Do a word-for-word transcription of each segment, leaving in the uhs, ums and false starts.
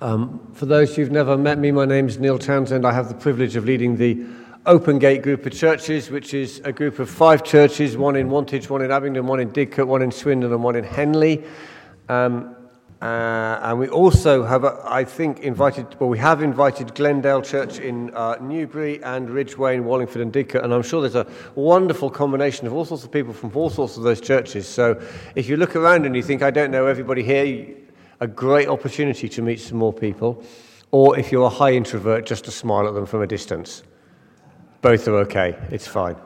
Um, for those who've never met me, my name's Neil Townsend. I have the privilege of leading the Open Gate group of churches, which is a group of five churches, one in Wantage, one in Abingdon, one in Didcot, one in Swindon, and one in Henley. Um, uh, and we also have, uh, I think, invited, well, we have invited Glendale Church in uh, Newbury and Ridgeway in Wallingford and Didcot, and I'm sure there's a wonderful combination of all sorts of people from all sorts of those churches. So if you look around and you think, I don't know everybody here, a great opportunity to meet some more people. Or if you're a high introvert, just to smile at them from a distance. Both are okay, it's fine.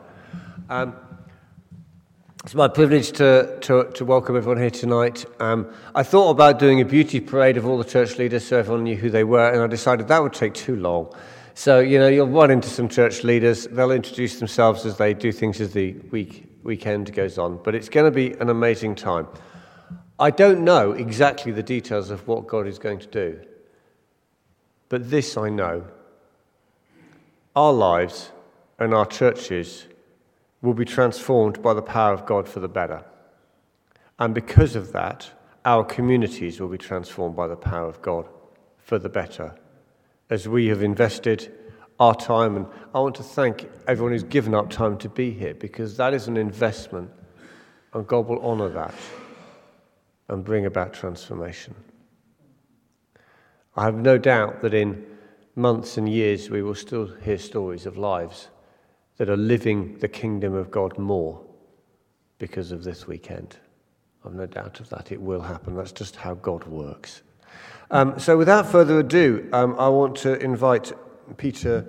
Um, it's my privilege to, to, to welcome everyone here tonight. Um, I thought about doing a beauty parade of all the church leaders so everyone knew who they were, and I decided that would take too long. So, you know, you'll run into some church leaders, they'll introduce themselves as they do things as the week weekend goes on, but it's going to be an amazing time. I don't know exactly the details of what God is going to do, but this I know. Our lives and our churches will be transformed by the power of God for the better. And because of that, our communities will be transformed by the power of God for the better, as we have invested our time. And I want to thank everyone who's given up time to be here, because that is an investment, and God will honour that and bring about transformation. I have no doubt that in months and years we will still hear stories of lives that are living the kingdom of God more because of this weekend. I've no doubt of that. It will happen. That's just how God works. Um, so without further ado, um, I want to invite Peter.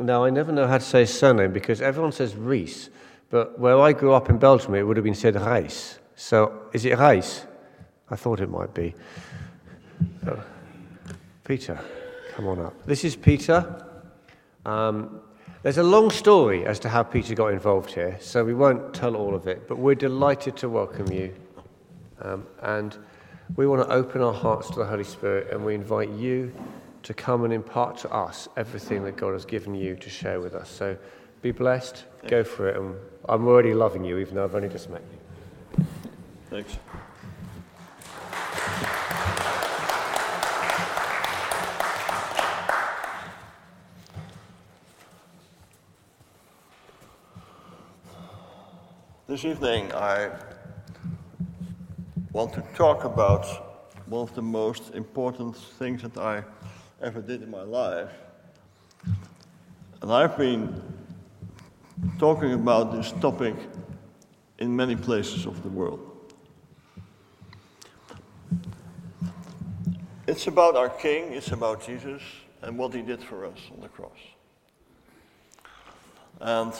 Now, I never know how to say his surname because everyone says Rees, but where I grew up in Belgium, it would have been said Rees. So is it Rees? I thought it might be. So, Peter, come on up. This is Peter. Um, There's a long story as to how Peter got involved here, so we won't tell all of it, but we're delighted to welcome you. Um, and we want to open our hearts to the Holy Spirit, and we invite you to come and impart to us everything that God has given you to share with us. So be blessed, go for it, and I'm already loving you, even though I've only just met you. Thanks. This evening, I want to talk about one of the most important things that I ever did in my life. And I've been talking about this topic in many places of the world. It's about our King, it's about Jesus, and what he did for us on the cross. And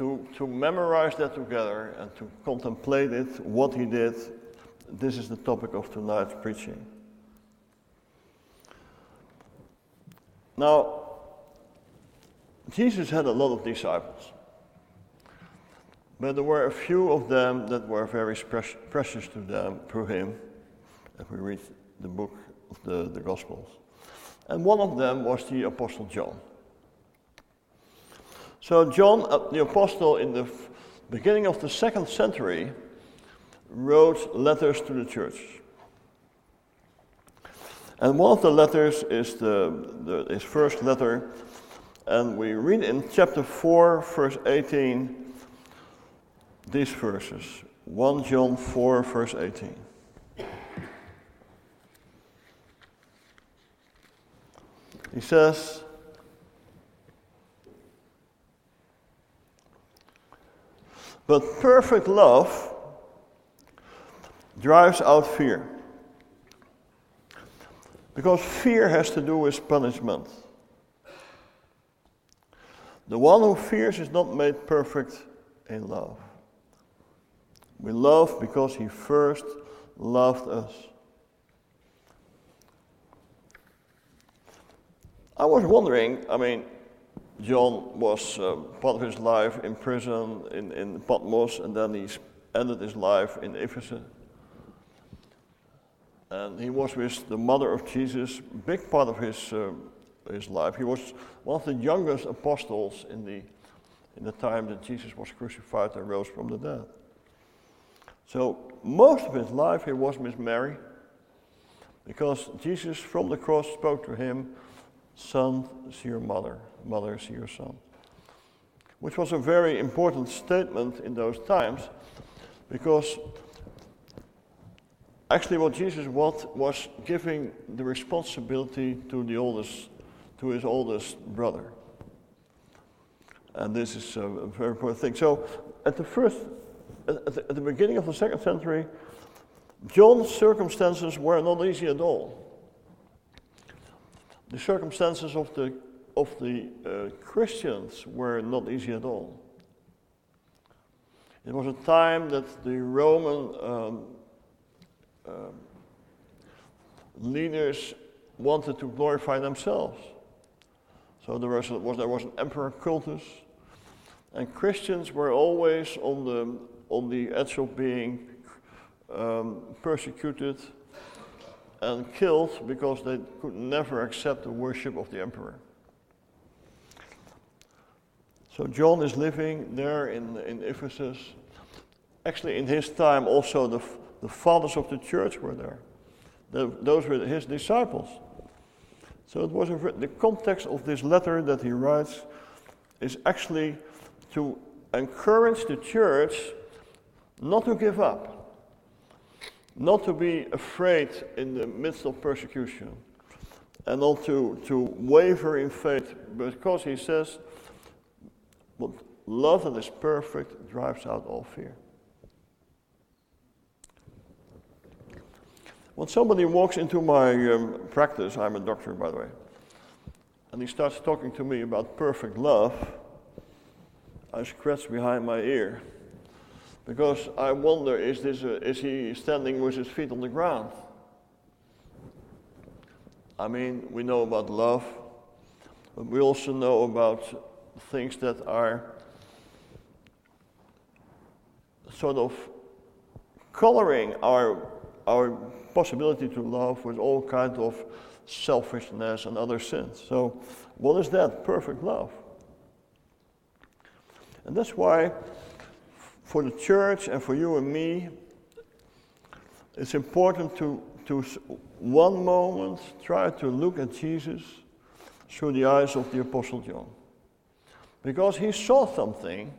To, to memorize that together and to contemplate it, what he did, this is the topic of tonight's preaching. Now, Jesus had a lot of disciples, but there were a few of them that were very precious, precious to them, to him, if we read the book of the, the Gospels. And one of them was the Apostle John. So John, the Apostle, in the beginning of the second century, wrote letters to the church. And one of the letters is the, the his first letter, and we read in chapter four, verse eighteen, these verses. First John four, verse eighteen. He says, "But perfect love drives out fear, because fear has to do with punishment. The one who fears is not made perfect in love. We love because he first loved us." I was wondering, I mean, John was uh, part of his life in prison in, in Patmos, and then he ended his life in Ephesus. And he was with the mother of Jesus, big part of his uh, his life. He was one of the youngest apostles in the in the time that Jesus was crucified and rose from the dead. So most of his life he was with Mary. because Jesus from the cross spoke to him, "Son, see your mother, mother, see your son," which was a very important statement in those times, because actually what Jesus what was giving the responsibility to the oldest, to his oldest brother. And this is a very important thing. So at the first, at the, at the beginning of the second century, John's circumstances were not easy at all. The circumstances of the of the uh, Christians were not easy at all. It was a time that the Roman um, uh, leaders wanted to glorify themselves. So there was, was there was an emperor cultus, and Christians were always on the on the edge of being um, persecuted and killed, because they could never accept the worship of the emperor. So John is living there in, in Ephesus. Actually, in his time, also the the fathers of the church were there. The, those were his disciples. So it was a, the context of this letter that he writes is actually to encourage the church not to give up, not to be afraid in the midst of persecution, and not to, to waver in faith, because he says, "But love that is perfect drives out all fear." When somebody walks into my um, practice — I'm a doctor, by the way — and he starts talking to me about perfect love, I scratch behind my ear, because I wonder, is this a, is he standing with his feet on the ground? I mean, we know about love, but we also know about things that are sort of coloring our our possibility to love with all kinds of selfishness and other sins. So what is that perfect love? And that's why, for the church and for you and me, it's important to, to one moment try to look at Jesus through the eyes of the Apostle John. Because he saw something,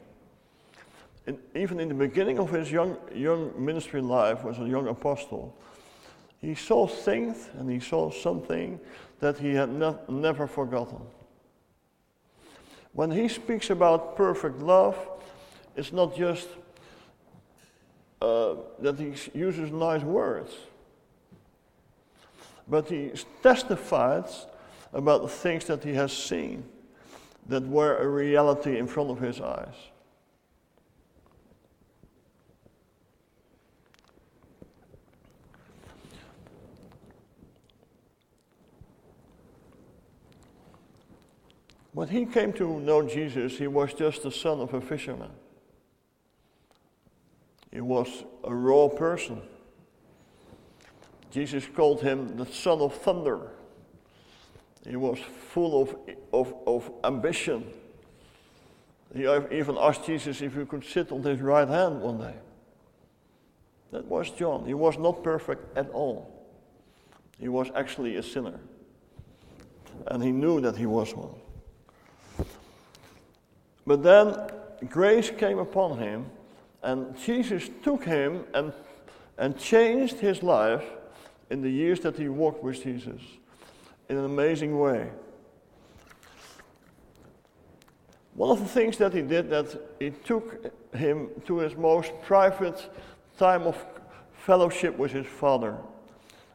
in, even in the beginning of his young, young ministry life as a young apostle, he saw things and he saw something that he had not, never forgotten. When he speaks about perfect love, it's not just Uh, that he uses nice words, but he testifies about the things that he has seen that were a reality in front of his eyes. When he came to know Jesus, he was just the son of a fisherman. He was a raw person. Jesus called him the son of thunder. He was full of, of, of ambition. He even asked Jesus if he could sit on his right hand one day. That was John. He was not perfect at all. He was actually a sinner. And he knew that he was one. But then grace came upon him, and Jesus took him and, and changed his life in the years that he walked with Jesus in an amazing way. One of the things that he did, that he took him to his most private time of fellowship with his Father.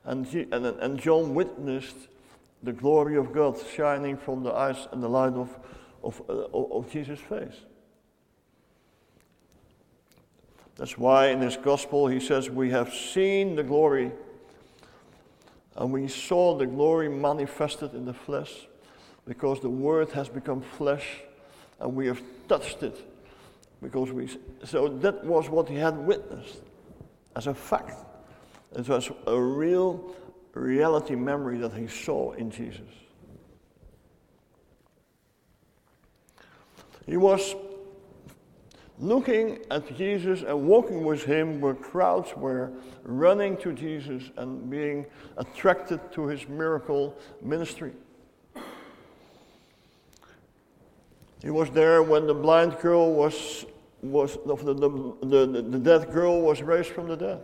And, G, and, and John witnessed the glory of God shining from the eyes and the light of, of, of, of Jesus' face. That's why in his gospel he says, "We have seen the glory, and we saw the glory manifested in the flesh, because the Word has become flesh, and we have touched it." Because we, so that was what he had witnessed as a fact. It was a real reality memory that he saw in Jesus. He was Looking at Jesus and walking with him, where crowds were running to Jesus and being attracted to his miracle ministry. He was there when the blind girl was, was the, the, the, the dead girl was raised from the dead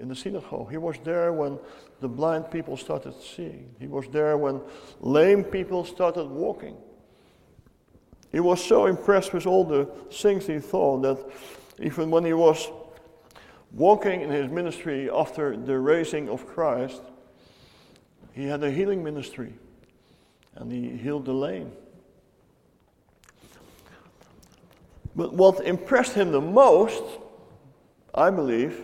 in the synagogue. He was there when the blind people started seeing. He was there when lame people started walking. He was so impressed with all the things he thought that even when he was walking in his ministry after the raising of Christ, he had a healing ministry and he healed the lame. But what impressed him the most, I believe,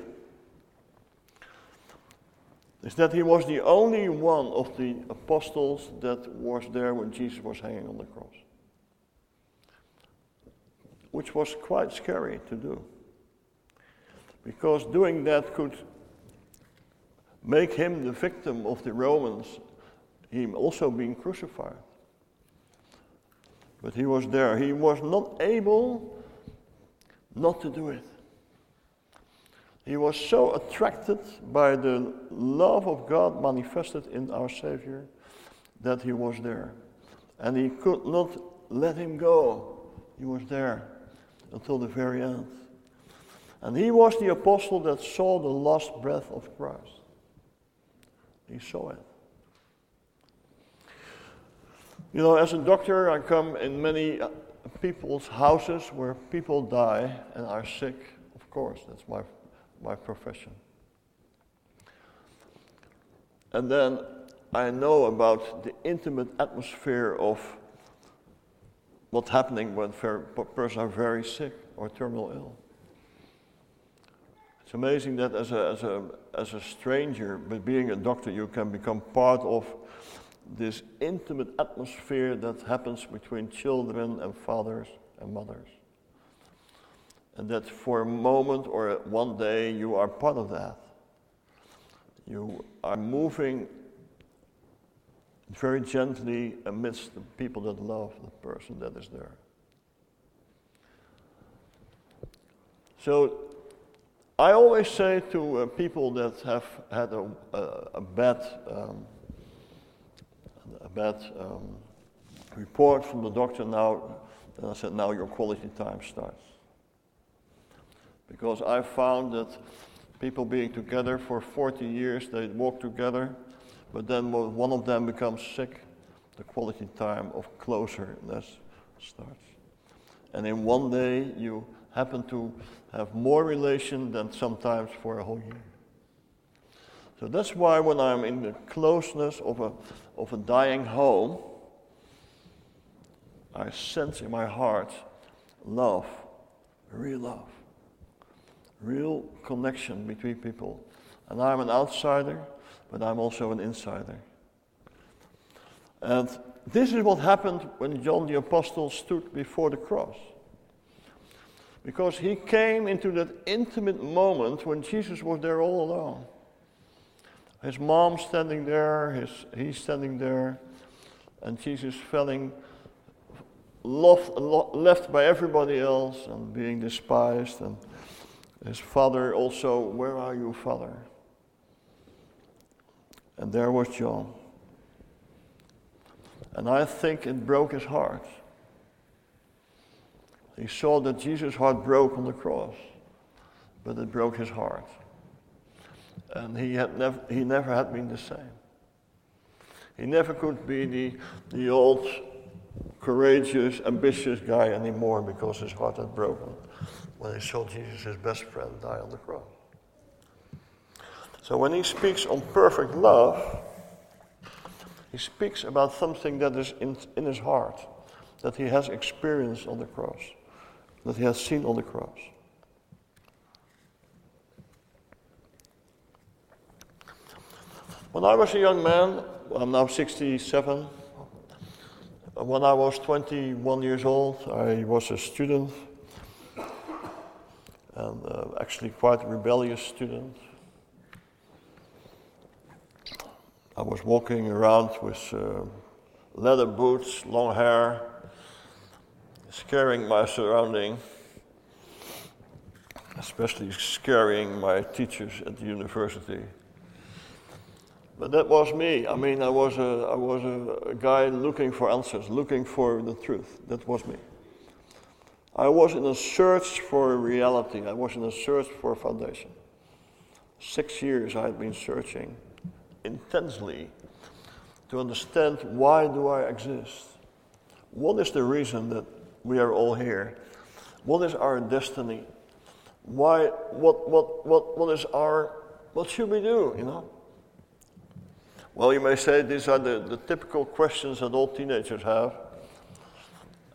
is that he was the only one of the apostles that was there when Jesus was hanging on the cross. Which was quite scary to do, because doing that could make him the victim of the Romans, him also being crucified. But he was there. He was not able not to do it. He was so attracted by the love of God manifested in our Savior that he was there. And he could not let him go. He was there until the very end. And he was the apostle that saw the last breath of Christ. He saw it. You know, as a doctor, I come in many people's houses where people die and are sick. Of course, that's my my profession. And then I know about the intimate atmosphere of what's happening when persons are very sick or terminal ill. It's amazing that as a, as a, as a stranger, but being a doctor, you can become part of this intimate atmosphere that happens between children and fathers and mothers. And that for a moment or one day, you are part of that. You are moving very gently amidst the people that love the person that is there. So I always say to uh, people that have had a, a, a bad um, a bad um, report from the doctor, now, and I said, now your quality time starts. Because I found that people being together for forty years, they walk together, but then when one of them becomes sick, the quality time of closeness starts. And in one day, you happen to have more relation than sometimes for a whole year. So that's why when I'm in the closeness of a, of a dying home, I sense in my heart love, real love, real connection between people. And I'm an outsider, but I'm also an insider. And this is what happened when John the Apostle stood before the cross. Because he came into that intimate moment when Jesus was there all alone. His mom standing there, his, he's standing there, and Jesus feeling loved, left by everybody else and being despised. And his father also, where are you, Father? And there was John. And I think it broke his heart. He saw that Jesus' heart broke on the cross, but it broke his heart. And he had never he never had been the same. He never could be the the old, courageous, ambitious guy anymore, because his heart had broken when he saw Jesus, his best friend, die on the cross. So when he speaks on perfect love, he speaks about something that is in, in his heart, that he has experienced on the cross, that he has seen on the cross. When I was a young man, I'm now sixty-seven, when I was twenty-one years old, I was a student, and uh, actually quite a rebellious student. I was walking around with uh, leather boots, long hair, scaring my surrounding, especially scaring my teachers at the university. But that was me. I mean, I was a I was a, a guy looking for answers, looking for the truth. That was me. I was in a search for reality. I was in a search for a foundation. Six years I had been searching intensely to understand, why do I exist? What is the reason that we are all here? What is our destiny? Why? What? What? What? What is our? What should we do? You know. Well, you may say these are the, the typical questions that all teenagers have,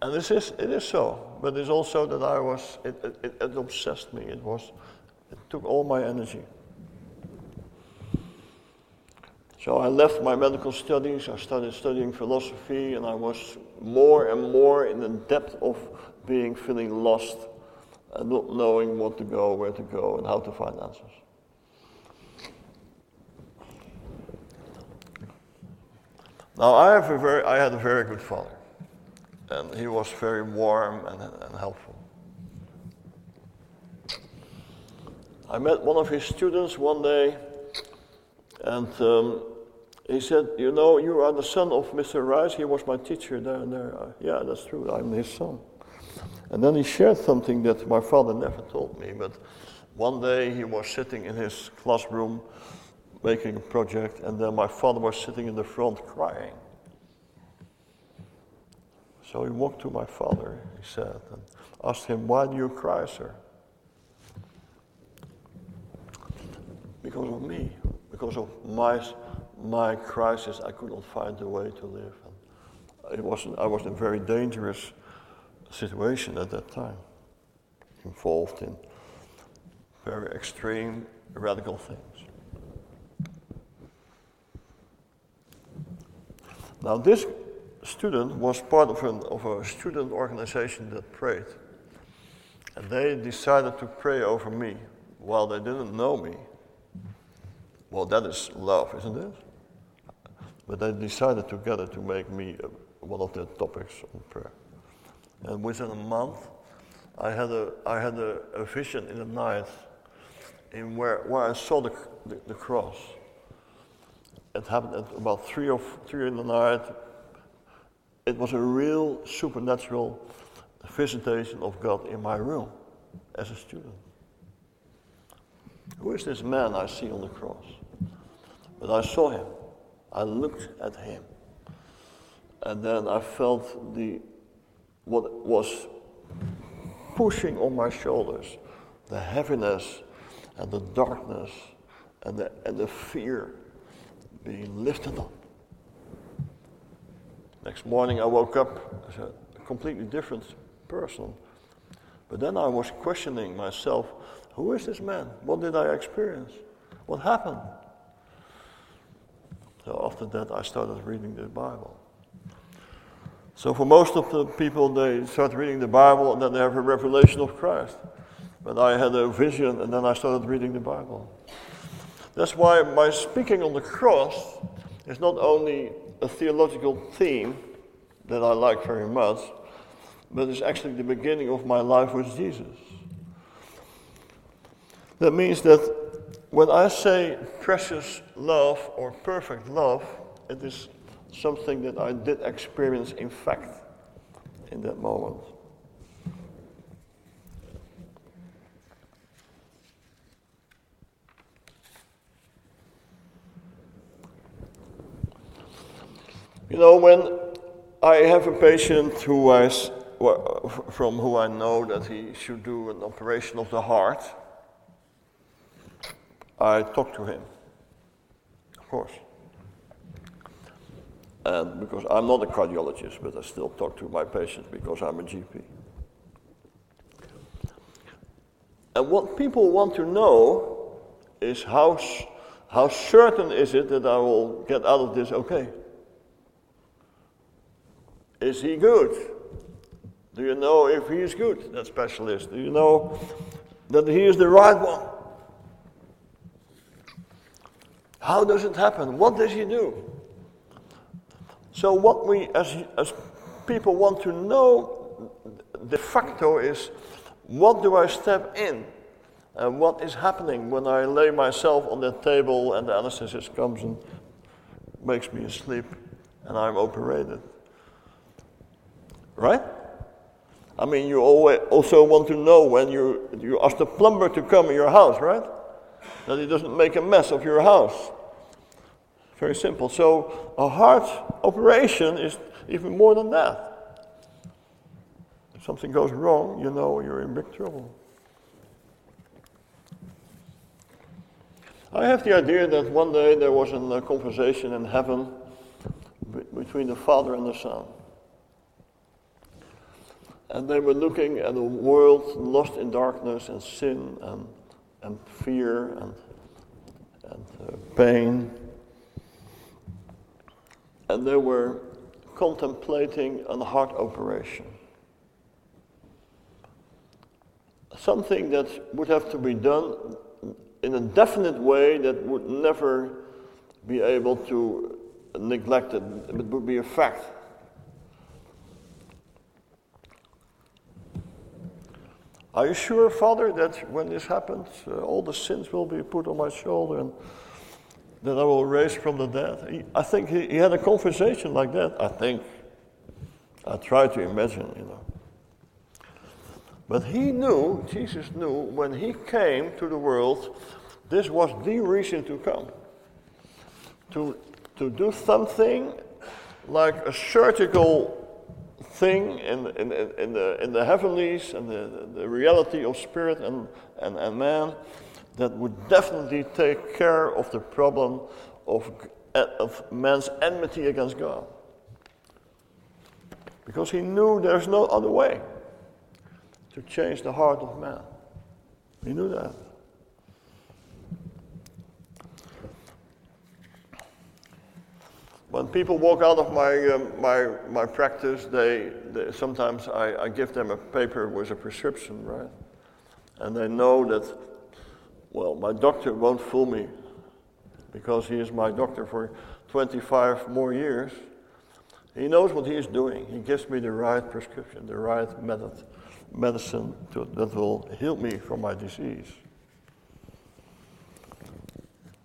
and this is it is so. But it's also that I was it it, it obsessed me. It was it took all my energy. So I left my medical studies. I started studying philosophy, and I was more and more in the depth of being feeling lost and not knowing what to go, where to go, and how to find answers. Now, I have a very, I had a very good father, and he was very warm and, and helpful. I met one of his students one day, and um, he said, you know, you are the son of Mister Rees. He was my teacher there and there. I, yeah, that's true. I'm his son. And then he shared something that my father never told me, but one day he was sitting in his classroom making a project, and then my father was sitting in the front crying. So he walked to my father, he said, and asked him, why do you cry, sir? Because of me, because of my my crisis. I could not find a way to live. And it wasn't, I was in a very dangerous situation at that time, involved in very extreme, radical things. Now, this student was part of, an, of a student organization that prayed, and they decided to pray over me while they didn't know me. Well, that is love, isn't it? But they decided together to make me one of their topics on prayer. And within a month, I had a I had a, a vision in the night, in where where I saw the the, the cross. It happened at about three or three in the night. It was a real supernatural visitation of God in my room, as a student. Who is this man I see on the cross? But I saw him. I looked at him, and then I felt the. What was pushing on my shoulders, the heaviness and the darkness and the, and the fear being lifted up. Next morning I woke up as a completely different person. But then I was questioning myself, who is this man? What did I experience? What happened? So after that I started reading the Bible. So for most of the people, they start reading the Bible and then they have a revelation of Christ. But I had a vision and then I started reading the Bible. That's why my speaking on the cross is not only a theological theme that I like very much, but it's actually the beginning of my life with Jesus. That means that when I say precious love or perfect love, it is something that I did experience, in fact, in that moment. You know, when I have a patient who I, from who I know that he should do an operation of the heart, I talk to him, of course. And because I'm not a cardiologist, but I still talk to my patients because I'm a G P. And what people want to know is how how certain is it that I will get out of this okay? Is he good? Do you know if he is good, that specialist? Do you know that he is the right one? How does it happen? What does he do? So what we as as people want to know, de facto is, what do I step in? And what is happening when I lay myself on that table and the anesthesist comes and makes me asleep and I'm operated? Right? I mean, you always also want to know when you, you ask the plumber to come in your house, right? That he doesn't make a mess of your house. Very simple. So a heart operation is even more than that. If something goes wrong, you know you're in big trouble. I have the idea that one day there was a conversation in heaven b- between the Father and the Son. And they were looking at a world lost in darkness and sin and and fear and, and uh, pain. And they were contemplating a heart operation. Something that would have to be done in a definite way that would never be able to neglect it. It would be a fact. Are you sure, Father, that when this happens, uh, all the sins will be put on my shoulder and that I will raise from the dead? He, I think he, he had a conversation like that. I think. I try to imagine, you know. But he knew, Jesus knew, when he came to the world, this was the reason to come. To, to do something like a surgical thing in, in, in, the, in the heavenlies and the, the reality of spirit and, and, and man that would definitely take care of the problem of, of man's enmity against God. Because he knew there's no other way to change the heart of man. He knew that. When people walk out of my um, my my practice, they, they sometimes I, I give them a paper with a prescription, right? And they know that, well, my doctor won't fool me, because he is my doctor for twenty-five more years. He knows what he is doing. He gives me the right prescription, the right method, medicine to, that will heal me from my disease.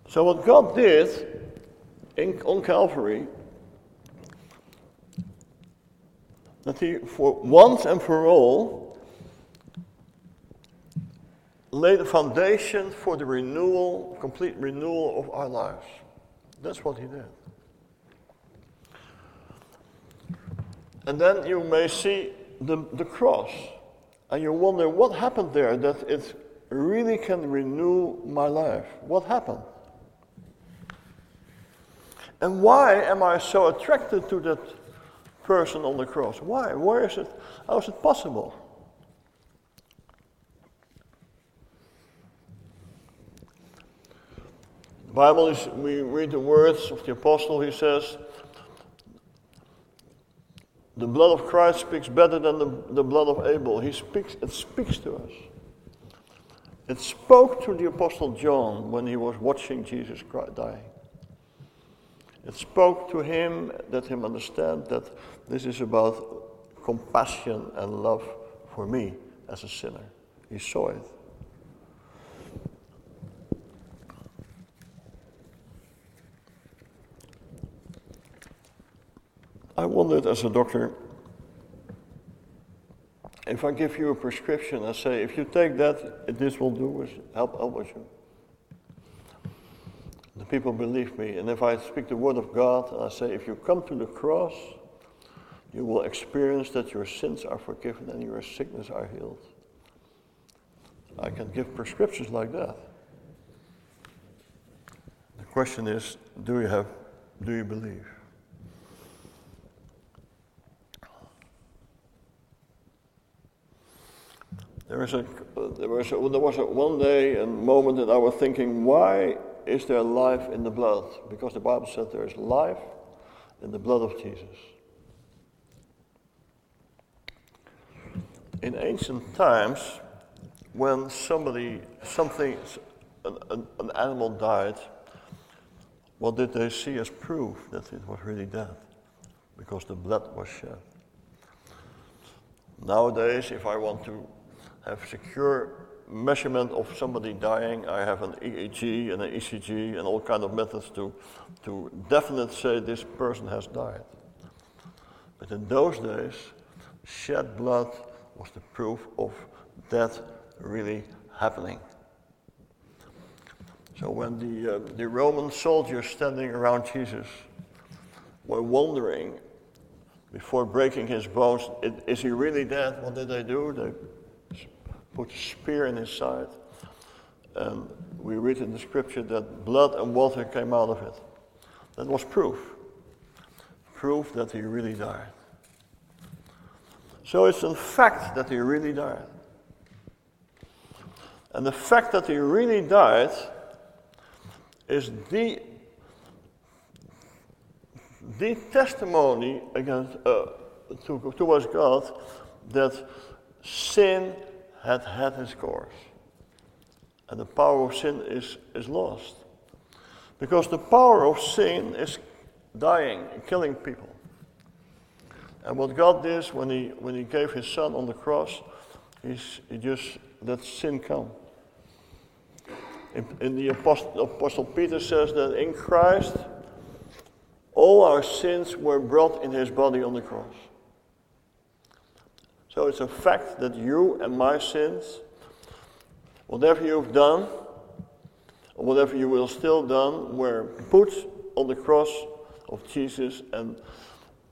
So what God did In, on Calvary, that he, for once and for all, laid a foundation for the renewal, complete renewal of our lives. That's what he did. And then you may see the, the cross, and you wonder what happened there that it really can renew my life. What happened? And why am I so attracted to that person on the cross? Why? Where is it? How is it possible? The Bible is, we read the words of the Apostle, he says, the blood of Christ speaks better than the, the blood of Abel. He speaks, it speaks to us. It spoke to the Apostle John when he was watching Jesus Christ dying. It spoke to him, let him understand that this is about compassion and love for me as a sinner. He saw it. I wondered as a doctor, if I give you a prescription and say, if you take that, this will do, help, help with you. The people believe me. And if I speak the word of God, and I say, if you come to the cross, you will experience that your sins are forgiven and your sickness are healed. I can give prescriptions like that. The question is, do you have, do you believe? There is a, there was a, there was a one day and moment that I was thinking, why is there life in the blood? Because the Bible said there is life in the blood of Jesus. In ancient times, when somebody, something, an, an, an animal died, what did they see as proof that it was really dead? Because the blood was shed. Nowadays, if I want to have secure measurement of somebody dying, I have an E E G and an E C G and all kinds of methods to, to definitely say this person has died. But in those days, shed blood was the proof of death really happening. So when the, uh, the Roman soldiers standing around Jesus were wondering, before breaking his bones, is he really dead? What did they do? They put a spear in his side. And we read in the scripture that blood and water came out of it. That was proof. Proof that he really died. So it's a fact that he really died. And the fact that he really died is the the testimony against, uh, to, towards God that sin had had its course. And the power of sin is, is lost. Because the power of sin is dying, killing people. And what God did when he, when he gave his son on the cross, he's, he just let sin come. In, in the Apostle, Apostle Peter says that in Christ, all our sins were brought in his body on the cross. So it's a fact that you and my sins, whatever you've done, or whatever you will still done, were put on the cross of Jesus, and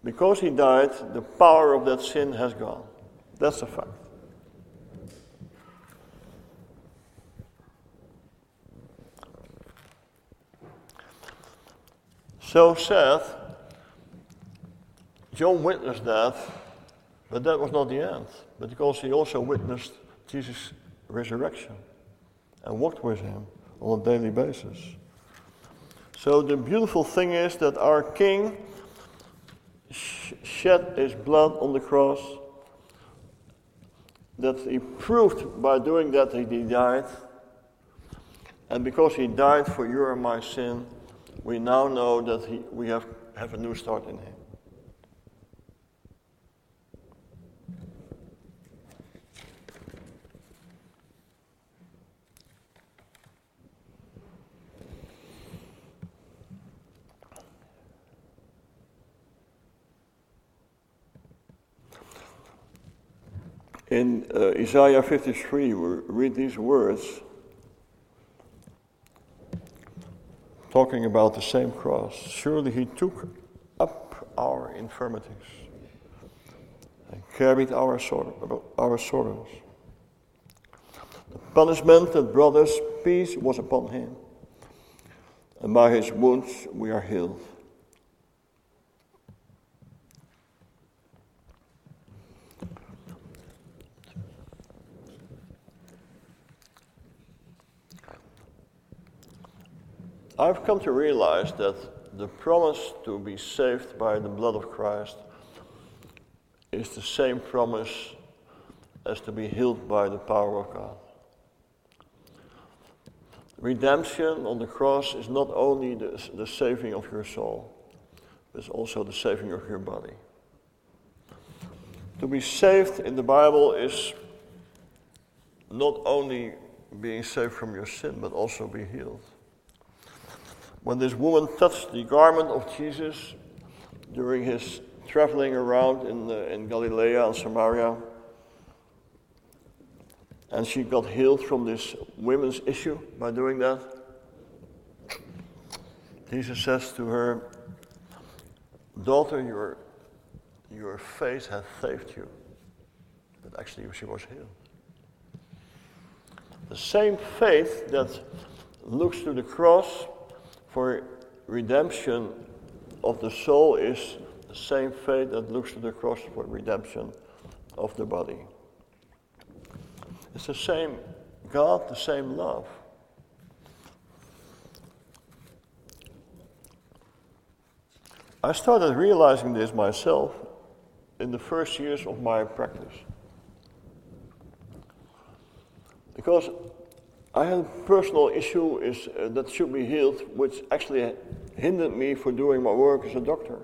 because he died, the power of that sin has gone. That's a fact. So said, John witnessed that, but that was not the end, because he also witnessed Jesus' resurrection and walked with him on a daily basis. So the beautiful thing is that our King sh- shed his blood on the cross, that he proved by doing that that he died, and because he died for your and my sin, we now know that he, we have, have a new start in him. In uh, Isaiah fifty-three, we read these words, talking about the same cross. Surely he took up our infirmities and carried our, sor- our sorrows. The punishment that brought us peace was upon him, and by his wounds we are healed. I've come to realize that the promise to be saved by the blood of Christ is the same promise as to be healed by the power of God. Redemption on the cross is not only the, the saving of your soul, but it's also the saving of your body. To be saved in the Bible is not only being saved from your sin, but also be healed. When this woman touched the garment of Jesus during his traveling around in, the, in Galilee and Samaria, and she got healed from this women's issue by doing that, Jesus says to her, "Daughter, your, your faith hath saved you." But actually she was healed. The same faith that looks to the cross for redemption of the soul is the same faith that looks to the cross for redemption of the body. It's the same God, the same love. I started realizing this myself in the first years of my practice, because I had a personal issue is, uh, that should be healed, which actually hindered me from doing my work as a doctor.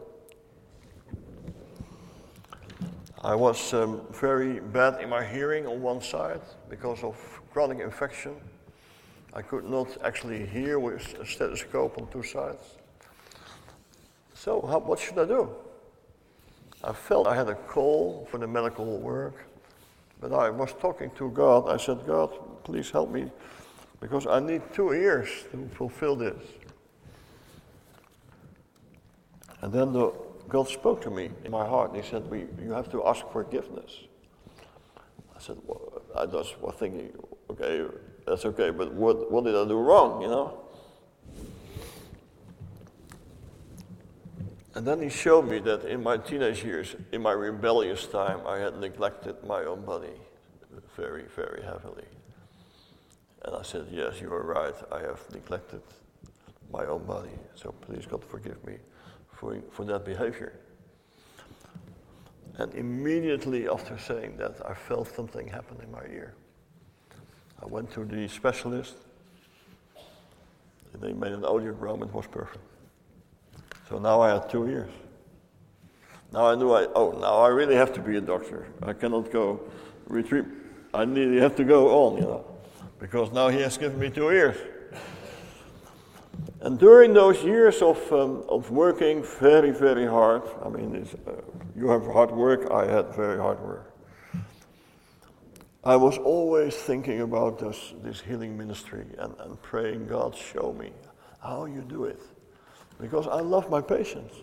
I was um, very bad in my hearing on one side because of chronic infection. I could not actually hear with a stethoscope on two sides. So how, what should I do? I felt I had a call for the medical work, but I was talking to God. I said, God, please help me, because I need two ears to fulfill this. And then the, God spoke to me in my heart, and he said, we, you have to ask forgiveness. I said, well, I just was thinking, okay, that's okay, but what, what did I do wrong, you know? And then he showed me that in my teenage years, in my rebellious time, I had neglected my own body very, very heavily. And I said, yes, you are right, I have neglected my own body, so please God forgive me for, for that behavior. And immediately after saying that, I felt something happen in my ear. I went to the specialist, and they made an audiogram, it was perfect. So now I had two ears. Now I knew I, oh, now I really have to be a doctor. I cannot go retreat. I need, have to go on, you know, because now he has given me two ears. And during those years of um, of working very, very hard, I mean, it's, uh, you have hard work, I had very hard work. I was always thinking about this, this healing ministry and, and praying, God, show me how you do it. Because I love my patients.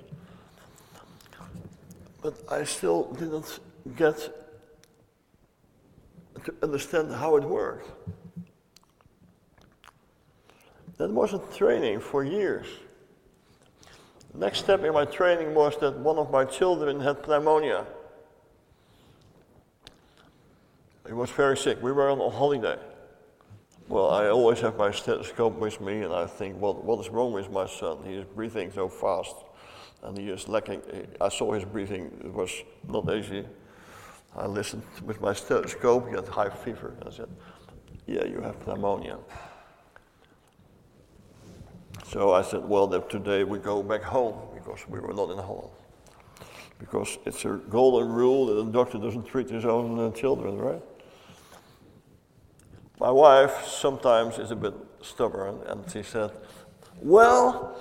But I still didn't get to understand how it worked. That was a training for years. The next step in my training was that one of my children had pneumonia. He was very sick. We were on a holiday. Well, I always have my stethoscope with me, and I think, well, what is wrong with my son? He is breathing so fast, and he is lacking. I saw his breathing. It was not easy. I listened with my stethoscope. He had high fever. I said, yeah, you have pneumonia. So I said, well, that today we go back home, because we were not in Holland. Because it's a golden rule that a doctor doesn't treat his own uh, children, right? My wife sometimes is a bit stubborn, and she said, well,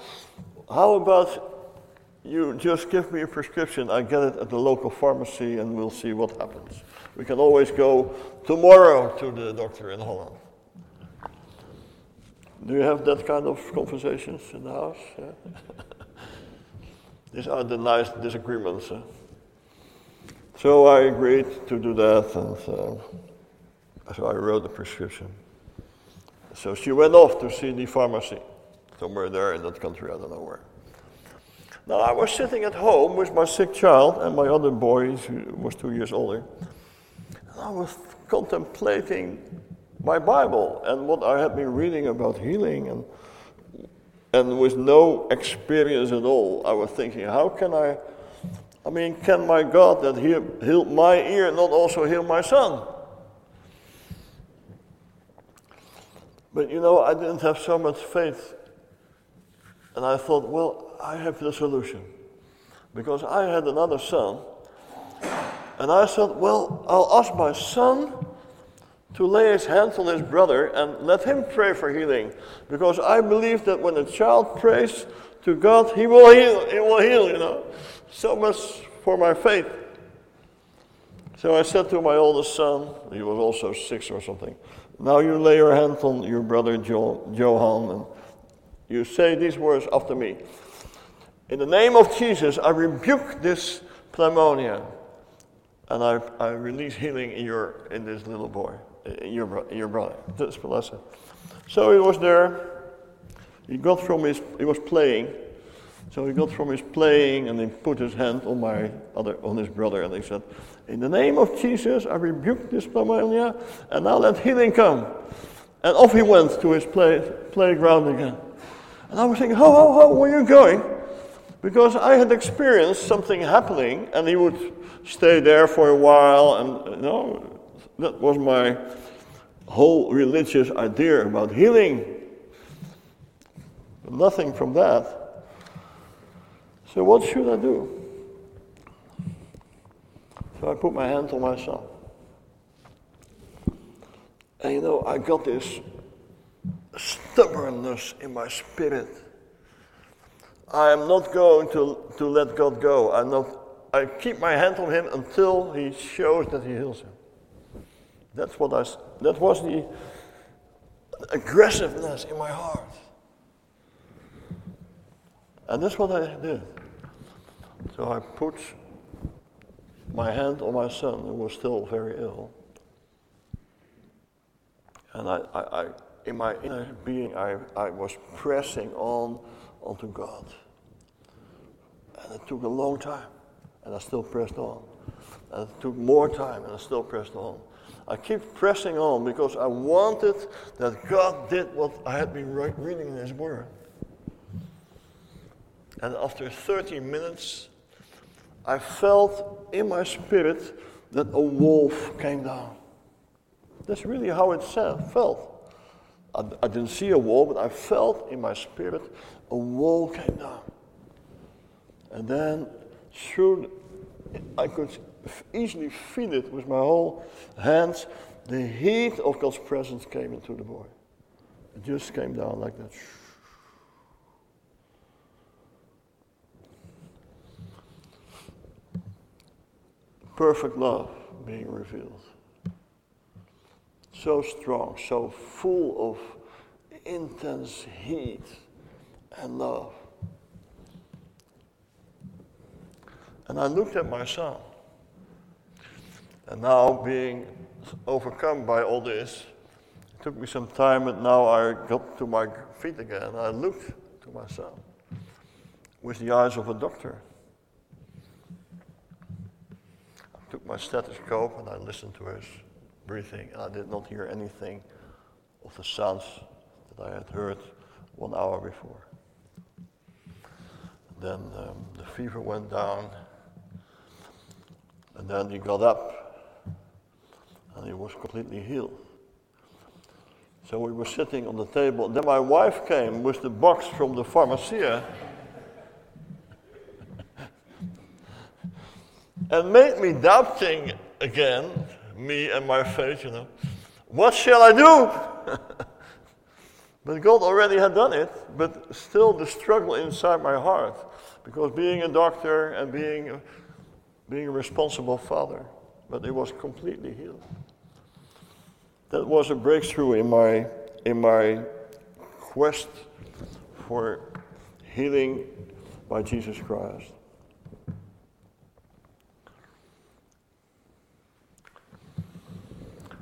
how about you just give me a prescription, I get it at the local pharmacy and we'll see what happens. We can always go tomorrow to the doctor in Holland. Do you have that kind of conversations in the house? Yeah. These are the nice disagreements. Huh? So I agreed to do that, and uh, so I wrote the prescription. So she went off to see the pharmacy, somewhere there in that country, I don't know where. Now I was sitting at home with my sick child and my other boy, who was two years older, and I was contemplating my Bible and what I had been reading about healing, and and with no experience at all, I was thinking, how can I, I mean, can my God that he healed my ear not also heal my son? But you know, I didn't have so much faith. And I thought, well, I have the solution. Because I had another son. And I thought, well, I'll ask my son to lay his hands on his brother and let him pray for healing. Because I believe that when a child prays to God, he will heal, he will heal, you know. So much for my faith. So I said to my oldest son, he was also six or something, now you lay your hand on your brother jo- Johan, and you say these words after me. In the name of Jesus, I rebuke this pneumonia, and I, I release healing in your in this little boy, in your, bro- in your brother. That's what I said. So he was there. He got from his. He was playing. So he got from his playing, and he put his hand on my other on his brother, and he said, in the name of Jesus, I rebuke this pneumonia, and now let healing come. And off he went to his play, playground again. And I was thinking, ho, ho, ho, where are you going? Because I had experienced something happening, and he would stay there for a while, and you know, that was my whole religious idea about healing. Nothing from that. So what should I do? So I put my hand on my son. And you know, I got this stubbornness in my spirit. I am not going to, to let God go. I'm not, I keep my hand on him until he shows that he heals him. That's what I, that was the aggressiveness in my heart. And that's what I did. So I put my hand on my son, who was still very ill. And I, I, I in my inner being, I, I was pressing on onto God. And it took a long time, and I still pressed on. And it took more time, and I still pressed on. I keep pressing on because I wanted that God did what I had been reading in his word. And after thirty minutes, I felt in my spirit that a wolf came down. That's really how it felt. I, I didn't see a wolf, but I felt in my spirit a wolf came down. And then through, I could easily feel it with my whole hands. The heat of God's presence came into the boy. It just came down like that. Perfect love being revealed. So strong, so full of intense heat and love. And I looked at my son. And now, being overcome by all this, it took me some time, and now I got to my feet again. And I looked to my son with the eyes of a doctor. I took my stethoscope and I listened to his breathing. I did not hear anything of the sounds that I had heard one hour before. And then um, the fever went down, and then he got up. And he was completely healed. So we were sitting on the table. Then my wife came with the box from the pharmacia and made me doubting again, me and my faith, you know. What shall I do? But God already had done it, but still the struggle inside my heart, because being a doctor and being, being a responsible father, but it was completely healed. That was a breakthrough in my in my quest for healing by Jesus Christ.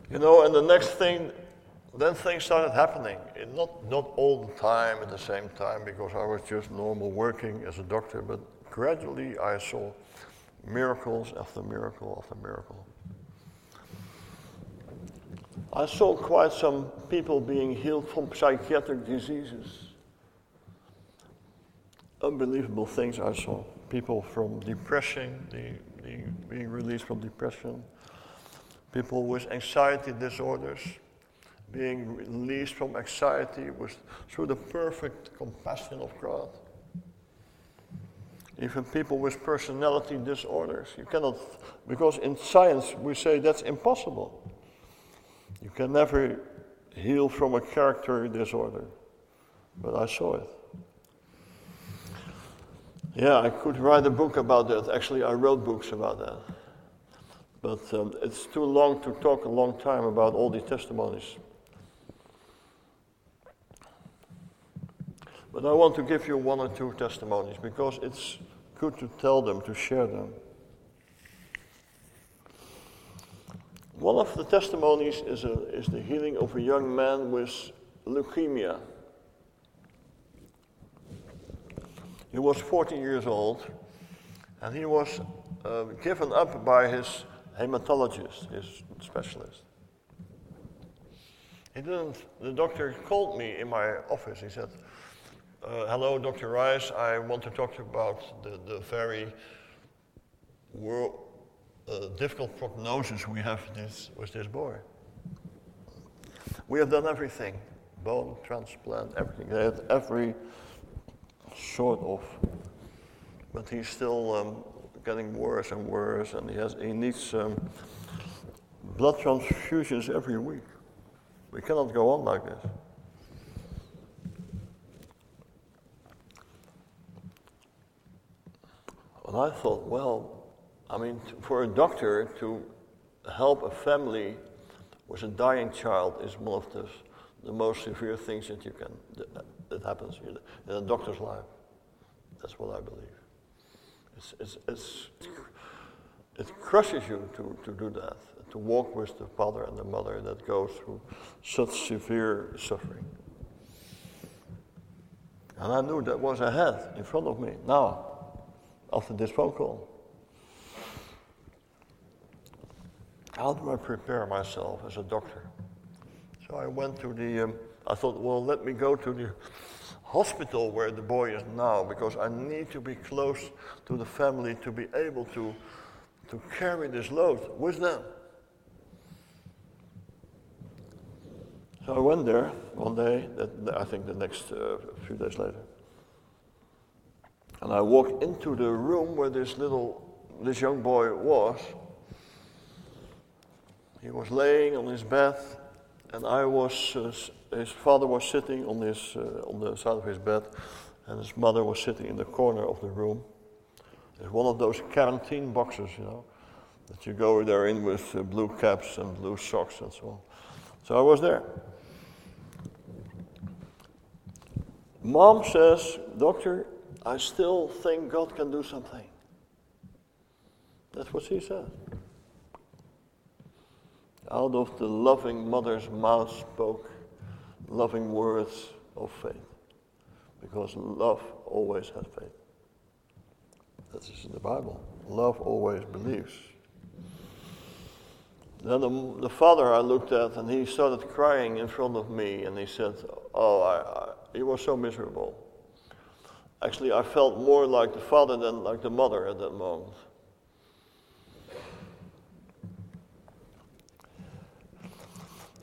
You know, and the next thing, then things started happening. It not not all the time at the same time, because I was just normal working as a doctor, but gradually I saw miracles after miracle after miracle. I saw quite some people being healed from psychiatric diseases. Unbelievable things I saw. People from depression, the, the, being released from depression. People with anxiety disorders, being released from anxiety with, through the perfect compassion of God. Even people with personality disorders. You cannot, because in science we say that's impossible. You can never heal from a character disorder. But I saw it. Yeah, I could write a book about that. Actually, I wrote books about that. But um, it's too long to talk a long time about all the testimonies. But I want to give you one or two testimonies, because it's good to tell them, to share them. One of the testimonies is, a, is the healing of a young man with leukemia. He was fourteen years old, and he was uh, given up by his hematologist, his specialist. He didn't, the doctor called me in my office. He said, Uh, hello, Doctor Rees. I want to talk to you about the, the very world, uh, difficult prognosis we have this, with this boy. We have done everything. Bone transplant, everything. They had every sort of... But he still um, getting worse and worse, and he has he needs um, blood transfusions every week. We cannot go on like this. And I thought, well, I mean, for a doctor to help a family with a dying child is one of the, the most severe things that you can that, that happens in a, in a doctor's life. That's what I believe. It's, it's, it's, it crushes you to, to do that, to walk with the father and the mother that goes through such severe suffering. And I knew that was ahead, in front of me, now. After this phone call, how do I prepare myself as a doctor? So I went to the, um, I thought, well, let me go to the hospital where the boy is now, because I need to be close to the family to be able to, to carry this load with them. So I went there one day, that, I think the next uh, few days later. And I walked into the room where this little, this young boy was. He was laying on his bed, and I was, uh, his father was sitting on his, uh, on the side of his bed, and his mother was sitting in the corner of the room. It's one of those quarantine boxes, you know, that you go there in with uh, blue caps and blue socks and so on. So I was there. Mom says, "Doctor, I still think God can do something." That's what she said. Out of the loving mother's mouth spoke loving words of faith, because love always has faith. That is in the Bible. Love always believes. Then the, the father I looked at, and he started crying in front of me, and he said, "Oh, I, I, he was so miserable." Actually, I felt more like the father than like the mother at that moment.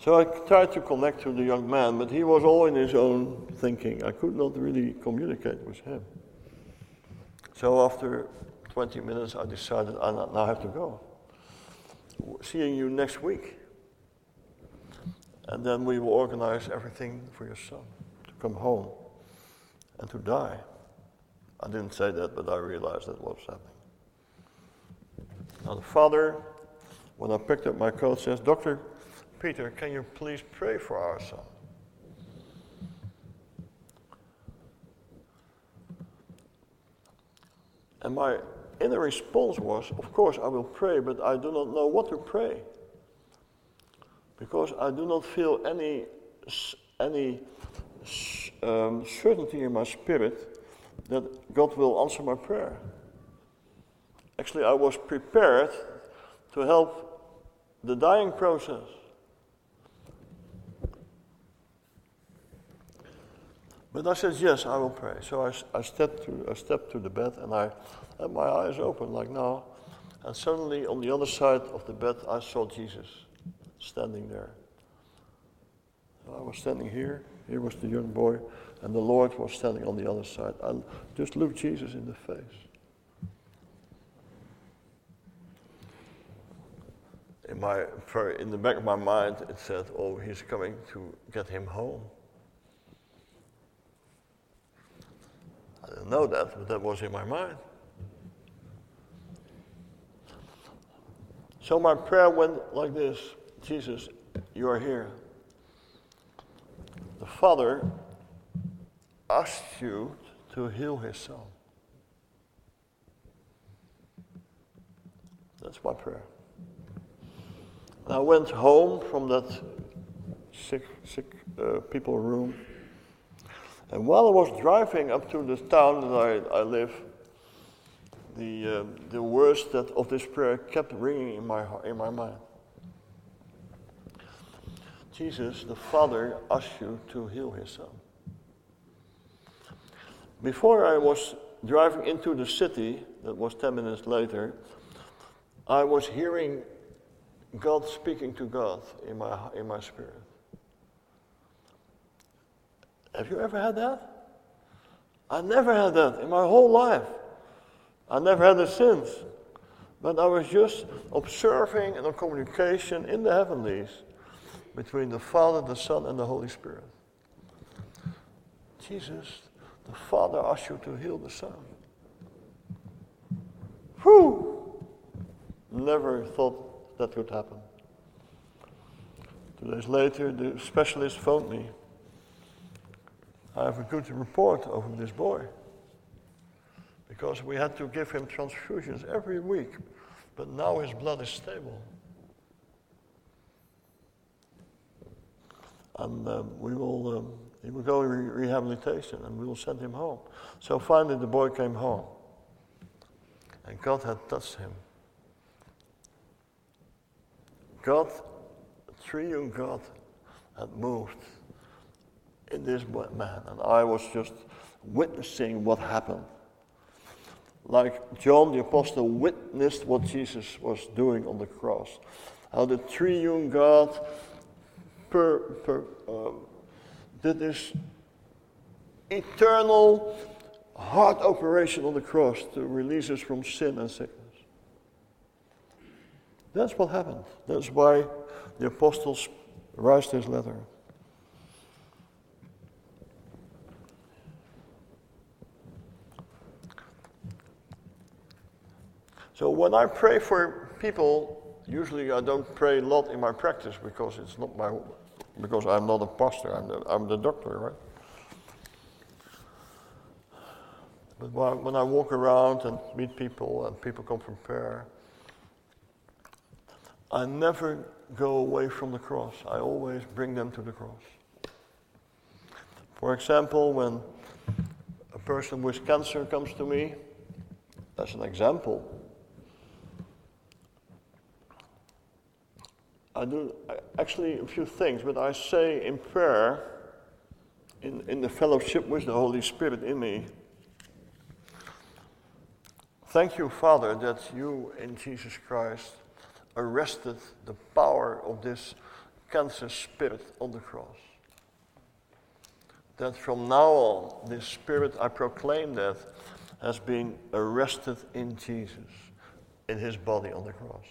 So I tried to connect to the young man, but he was all in his own thinking. I could not really communicate with him. So after twenty minutes, I decided I now have to go. Seeing you next week. And then we will organize everything for your son to come home and to die. I didn't say that, but I realized that what was happening. Now the father, when I picked up my coat, says, "Doctor Peter, can you please pray for our son?" And my inner response was, of course I will pray, but I do not know what to pray. Because I do not feel any any Um, certainty in my spirit that God will answer my prayer. Actually, I was prepared to help the dying process. But I said, yes, I will pray. So I, I, stepped, to, I stepped to the bed, and I had my eyes open like now. And suddenly on the other side of the bed, I saw Jesus standing there. So I was standing here. Here was the young boy, and the Lord was standing on the other side. I just looked Jesus in the face. In my in the back of my mind, it said, "Oh, he's coming to get him home." I didn't know that, but that was in my mind. So my prayer went like this: "Jesus, you are here. The father asked you to heal his son." That's my prayer. And I went home from that sick, sick uh, people room. And while I was driving up to the town that I, I live, the uh, the words that of this prayer kept ringing in my in my mind. Jesus, the Father, asked you to heal his son. Before I was driving into the city, that was ten minutes later, I was hearing God speaking to God in my in my spirit. Have you ever had that? I never had that in my whole life. I never had a sense, but I was just observing in a communication in the heavenlies between the Father, the Son, and the Holy Spirit. Jesus, the Father asked you to heal the Son. Whew! Never thought that could happen. Two days later, the specialist phoned me. I have a good report over this boy, because we had to give him transfusions every week, but now his blood is stable. And um, we will, um, he will go in re- rehabilitation and we will send him home. So finally the boy came home and God had touched him. God, triune God, had moved in this man, and I was just witnessing what happened. Like John the Apostle witnessed what Jesus was doing on the cross. How the triune God per, per, uh, did this eternal heart operation on the cross to release us from sin and sickness. That's what happened. That's why the apostles wrote this letter. So when I pray for people, usually I don't pray a lot in my practice because it's not my, because I'm not a pastor, I'm the, I'm the doctor, right? But when I walk around and meet people and people come from prayer, I never go away from the cross. I always bring them to the cross. For example, when a person with cancer comes to me, as an example, I do actually a few things, but I say in prayer, in, in the fellowship with the Holy Spirit in me, thank you, Father, that you in Jesus Christ arrested the power of this cancer spirit on the cross. That from now on, this spirit, I proclaim that, has been arrested in Jesus, in his body on the cross.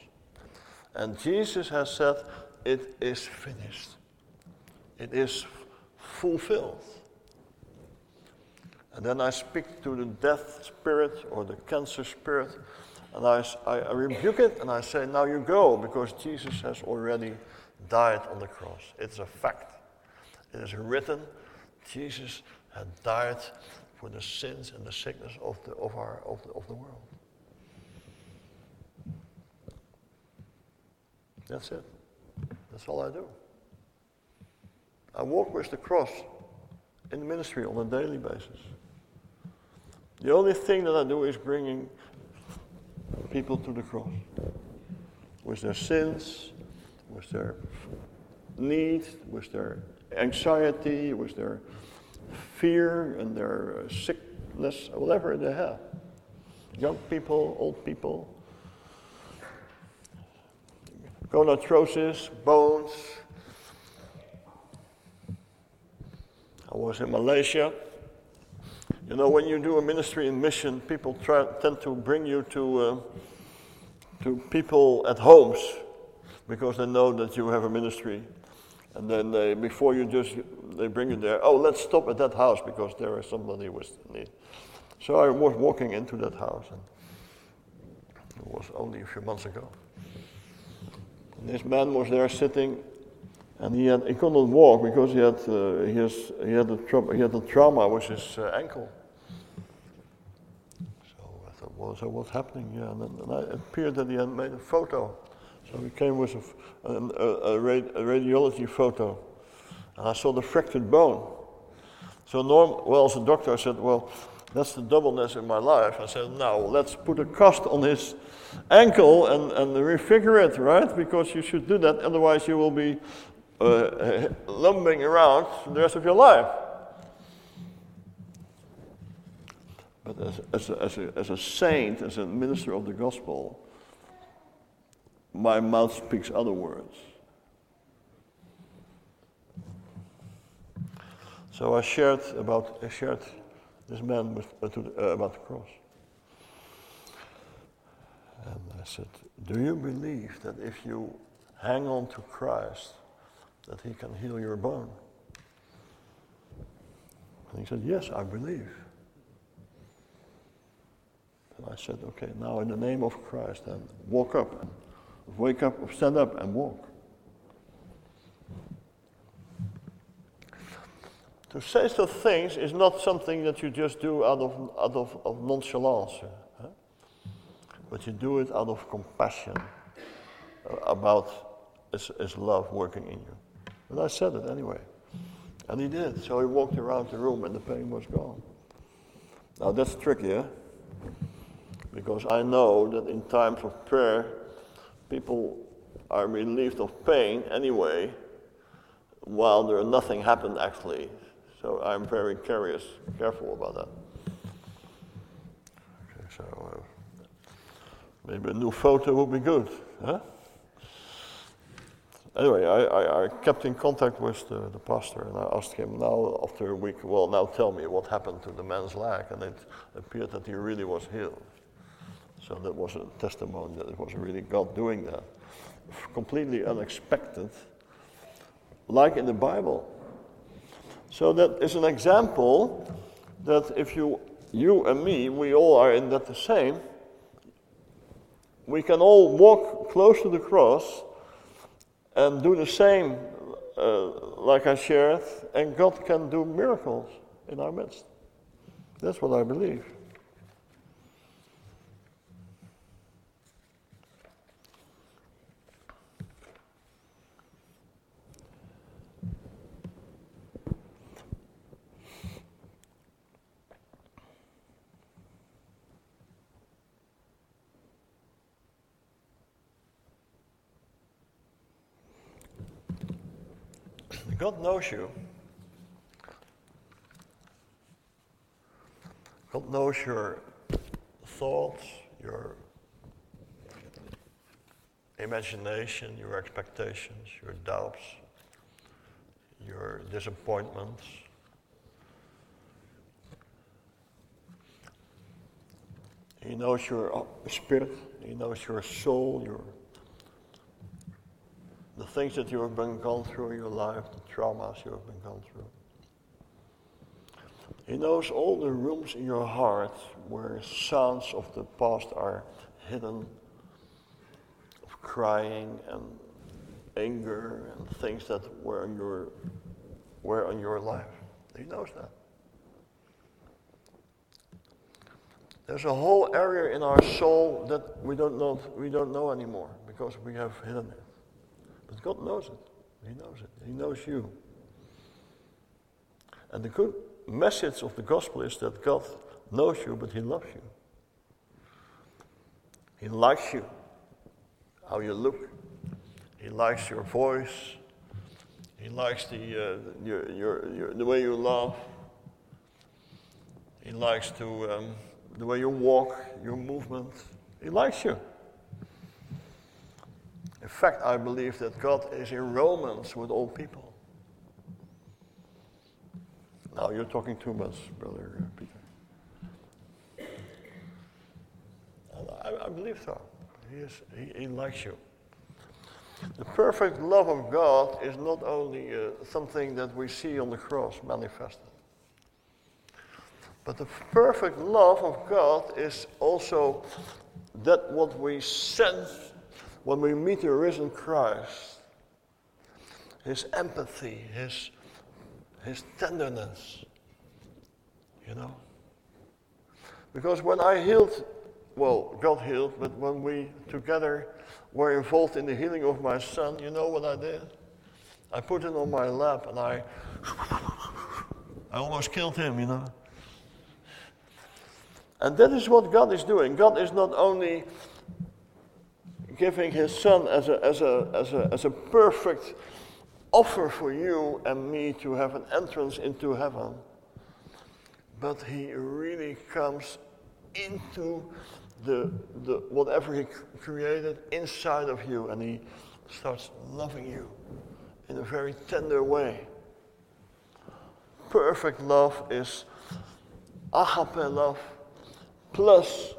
And Jesus has said, it is finished. It is fulfilled. And then I speak to the death spirit or the cancer spirit, and I, I rebuke it and I say, now you go, because Jesus has already died on the cross. It's a fact. It is written, Jesus had died for the sins and the sickness of the, of our, of the, of the world. That's it. That's all I do. I walk with the cross in the ministry on a daily basis. The only thing that I do is bringing people to the cross with their sins, with their needs, with their anxiety, with their fear and their sickness, whatever they have. Young people, old people. Gonarthrosis, bones. I was in Malaysia. You know, when you do a ministry in mission, people try, tend to bring you to uh, to people at homes because they know that you have a ministry, and then they, before you just they bring you there. Oh, let's stop at that house because there is somebody with need. So I was walking into that house, and it was only a few months ago. And this man was there sitting, and he had he could not walk because he had uh, he has he had a tra- he had a trauma with his uh, ankle. So I thought, well, so what's happening here? Yeah, and, and I, it appeared that he had made a photo. So he came with a, a, a, radi- a radiology photo, and I saw the fractured bone. So norm well, as a doctor, I said, well, that's the doubleness in my life. I said, now let's put a cast on his ankle and, and refigure it, right? Because you should do that, otherwise you will be uh, lumbering around the rest of your life. But as, as, a, as, a, as a saint, as a minister of the gospel, my mouth speaks other words. So I shared about I shared. This man was, uh, to the, uh, about the cross. And I said, do you believe that if you hang on to Christ, that he can heal your bone? And he said, yes, I believe. And I said, okay, now in the name of Christ, then walk up, and wake up, stand up and walk. To say such things is not something that you just do out of out of, of nonchalance, huh? But you do it out of compassion about his, his love working in you. And I said it anyway. And he did. So he walked around the room and the pain was gone. Now that's trickier, because I know that in times of prayer, people are relieved of pain anyway, while there nothing happened actually. So I'm very curious, careful about that. Okay, so uh, maybe a new photo would be good, huh? Anyway, I, I, I kept in contact with the, the pastor, and I asked him now after a week, well, now tell me what happened to the man's leg, and it appeared that he really was healed. So that was a testimony that it was really God doing that. Completely unexpected, like in the Bible. So that is an example that if you, you and me, we all are in that the same, we can all walk close to the cross and do the same, uh, like I shared, and God can do miracles in our midst. That's what I believe. God knows you. God knows your thoughts, your imagination, your expectations, your doubts, your disappointments. He knows your spirit. He knows your soul, your the things that you have been gone through in your life, the traumas you have been gone through. He knows all the rooms in your heart where sounds of the past are hidden, of crying and anger and things that were on your, were on your life. He knows that. There's a whole area in our soul that we don't know, we don't know anymore because we have hidden it. But God knows it. He knows it. He knows you. And the good message of the gospel is that God knows you, but he loves you. He likes you, how you look. He likes your voice. He likes the uh, your, your, your the way you laugh. He likes to um, the way you walk, your movement. He likes you. In fact, I believe that God is in Romans with all people. Now you're talking too much, Brother Peter. I, I believe so. He, is, he, he likes you. The perfect love of God is not only uh, something that we see on the cross manifested, but the perfect love of God is also that what we sense when we meet the risen Christ, his empathy, his, his tenderness, you know. Because when I healed, well, God healed, but when we together were involved in the healing of my son, you know what I did? I put him on my lap and I, I almost killed him, you know. And that is what God is doing. God is not only giving his son as a as a as a as a perfect offer for you and me to have an entrance into heaven, but he really comes into the the whatever he created inside of you, and he starts loving you in a very tender way. Perfect love is agape love plus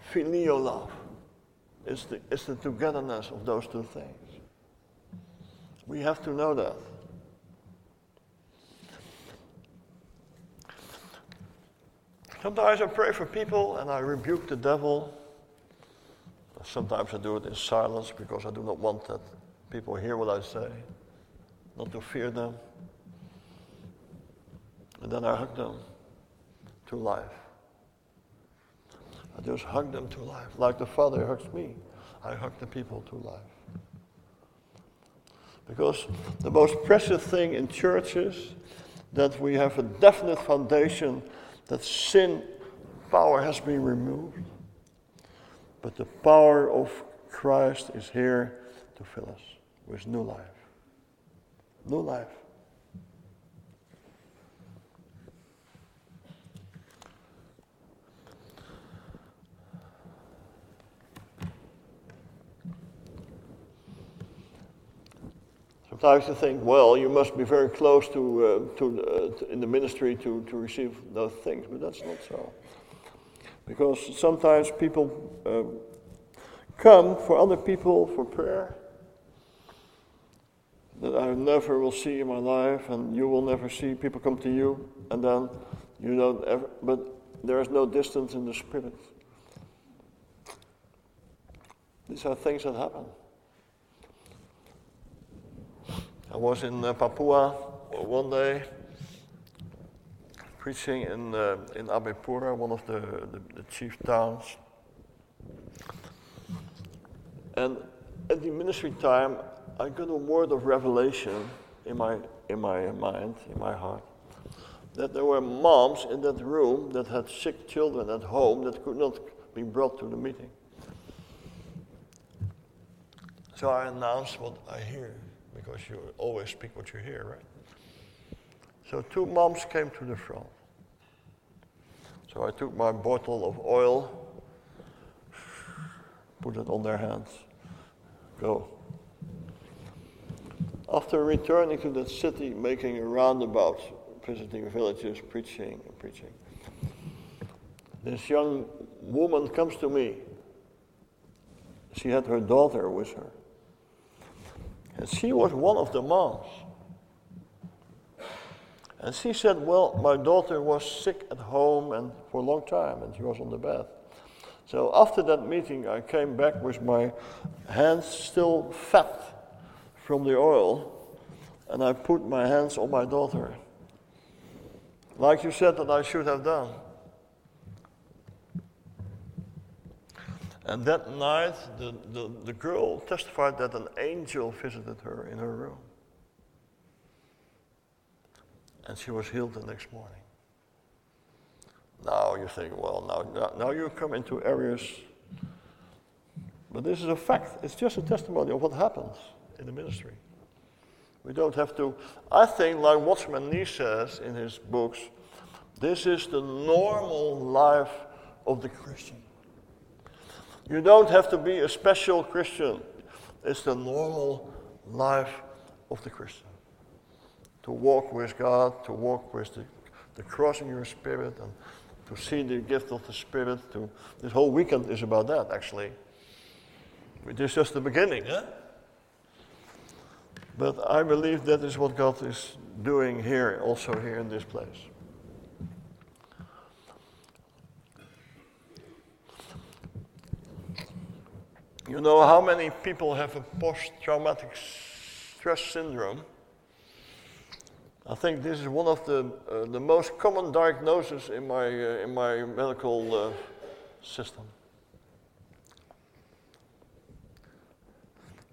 filial love. It's the, it's the togetherness of those two things. We have to know that. Sometimes I pray for people and I rebuke the devil. Sometimes I do it in silence because I do not want that people hear what I say, not to fear them. And then I hug them to life. I just hug them to life. Like the Father hugs me, I hug the people to life. Because the most precious thing in church is that we have a definite foundation that sin power has been removed. But the power of Christ is here to fill us with new life. New life. Sometimes you think, well, you must be very close to, uh, to, uh, to in the ministry to, to receive those things, but that's not so. Because sometimes people um, come for other people for prayer that I never will see in my life, and you will never see. People come to you, and then you don't ever. But there is no distance in the spirit. These are things that happen. I was in uh, Papua one day, preaching in uh, in Abepura, one of the, the, the chief towns. And at the ministry time, I got a word of revelation in my in my mind, in my heart, that there were moms in that room that had sick children at home that could not be brought to the meeting. So I announced what I hear. Because you always speak what you hear, right? So two moms came to the front. So I took my bottle of oil, put it on their hands, go. After returning to that city, making a roundabout, visiting villages, preaching and preaching, this young woman comes to me. She had her daughter with her. And she was one of the moms. And she said, well, my daughter was sick at home and for a long time, and she was on the bed. So after that meeting, I came back with my hands still fat from the oil, and I put my hands on my daughter. Like you said that I should have done. And that night, the, the, the girl testified that an angel visited her in her room. And she was healed the next morning. Now you think, well, now, now you come into areas. But this is a fact. It's just a testimony of what happens in the ministry. We don't have to, I think, like Watchman Nee says in his books, this is the normal life of the Christian. You don't have to be a special Christian. It's the normal life of the Christian. To walk with God, to walk with the, the cross in your spirit, and to see the gift of the Spirit. To, this whole weekend is about that, actually. It is just the beginning, eh? But I believe that is what God is doing here, also here in this place. You know how many people have a post-traumatic stress syndrome? I think this is one of the uh, the most common diagnoses in my uh, in my medical uh, system.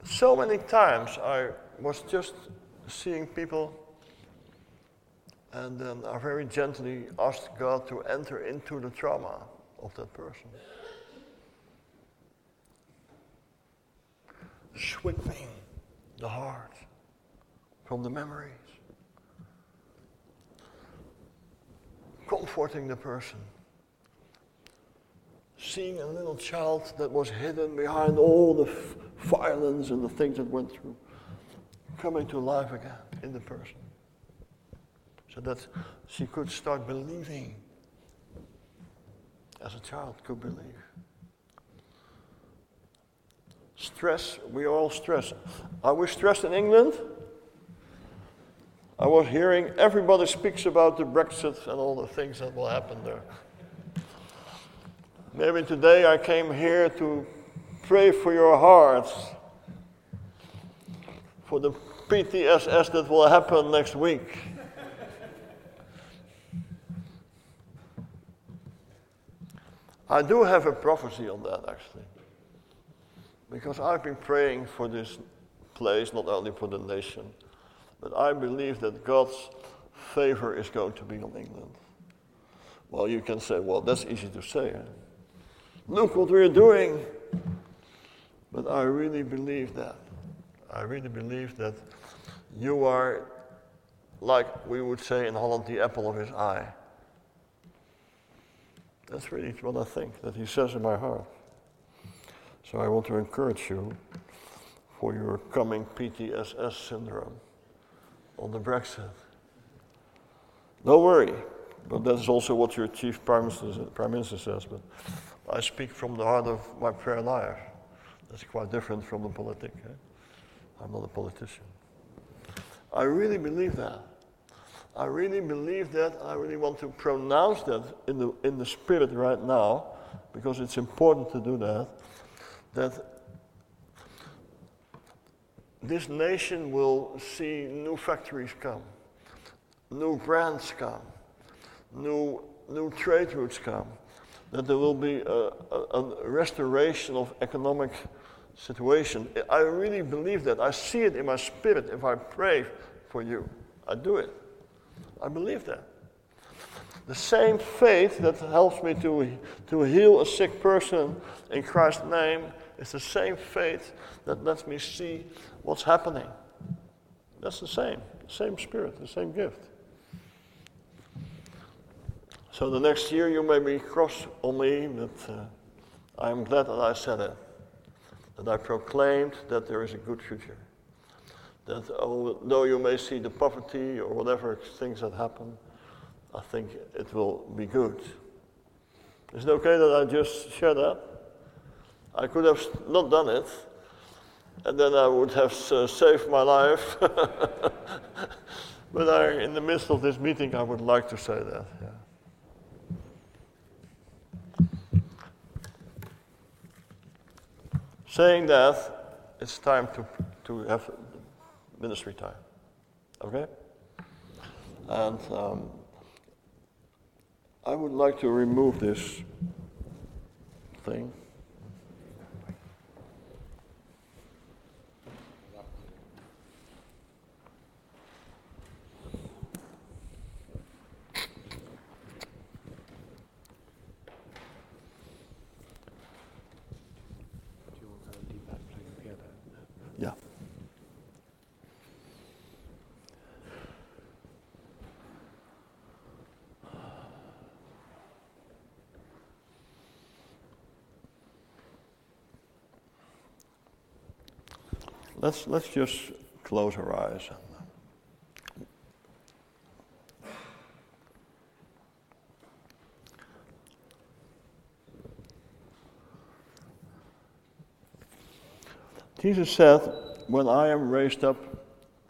So many times I was just seeing people, and then I very gently asked God to enter into the trauma of that person. Sweeping the heart from the memories, comforting the person, seeing a little child that was hidden behind all the f- violence and the things that went through, coming to life again in the person, so that she could start believing as a child could believe. Stress, we all stress. Are we stressed in England? I was hearing everybody speaks about the Brexit and all the things that will happen there. Maybe today I came here to pray for your hearts, for the P T S S that will happen next week. I do have a prophecy on that, actually, because I've been praying for this place, not only for the nation, but I believe that God's favor is going to be on England. Well, you can say, well, that's easy to say. Eh? Look what we're doing. But I really believe that. I really believe that you are, like we would say in Holland, the apple of his eye. That's really what I think, that he says in my heart. So I want to encourage you for your coming P T S S syndrome on the Brexit. Don't worry, but that's also what your chief prime minister, prime minister says. But I speak from the heart of my prayer life. That's quite different from the politic. Eh? I'm not a politician. I really believe that. I really believe that. I really want to pronounce that in the in the spirit right now, because it's important to do that. That this nation will see new factories come, new brands come, new new trade routes come. That there will be a, a, a restoration of economic situation. I really believe that. I see it in my spirit if I pray for you. I do it. I believe that. The same faith that helps me to, to heal a sick person in Christ's name is the same faith that lets me see what's happening. That's the same, the same spirit, the same gift. So the next year you may be cross on me, but uh, I'm glad that I said it, that I proclaimed that there is a good future. That although you may see the poverty or whatever things that happen, I think it will be good. Is it okay that I just share that? I could have not done it, and then I would have uh, saved my life. But I, in the midst of this meeting, I would like to say that. Yeah. Saying that, it's time to to have ministry time, okay? And um, I would like to remove this thing. Let's let's just close our eyes. Jesus said, "When I am raised up,"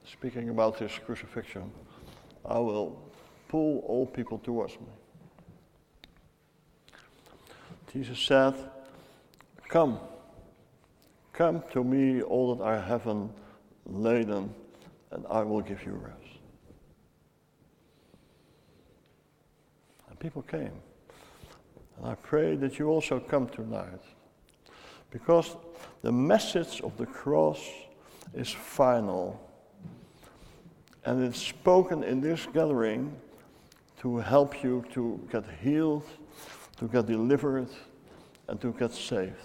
speaking about his crucifixion, "I will pull all people towards me." Jesus said, "Come. Come to me, all that are heavy laden, and I will give you rest." And people came. And I pray that you also come tonight. Because the message of the cross is final. And it's spoken in this gathering to help you to get healed, to get delivered, and to get saved.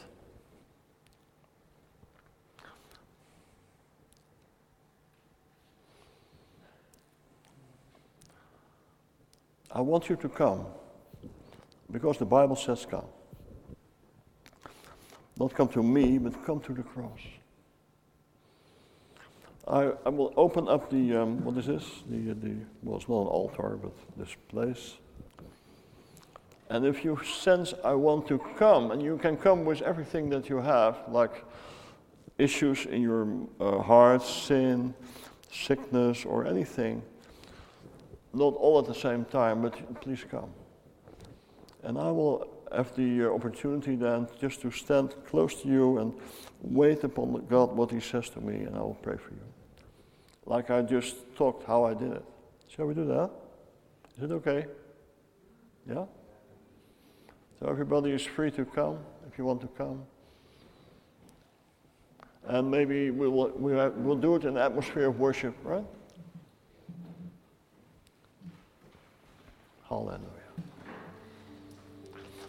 I want you to come, because the Bible says come. Not come to me, but come to the cross. I, I will open up the, um, what is this? The, the well, it's not an altar, but this place. And if you sense I want to come, and you can come with everything that you have, like issues in your uh, heart, sin, sickness, or anything, not all at the same time, but please come. And I will have the opportunity then just to stand close to you and wait upon God what He says to me, and I will pray for you. Like I just talked how I did it. Shall we do that? Is it okay? Yeah? So everybody is free to come if you want to come. And maybe we will, we will, we'll do it in the atmosphere of worship, right? Hallelujah.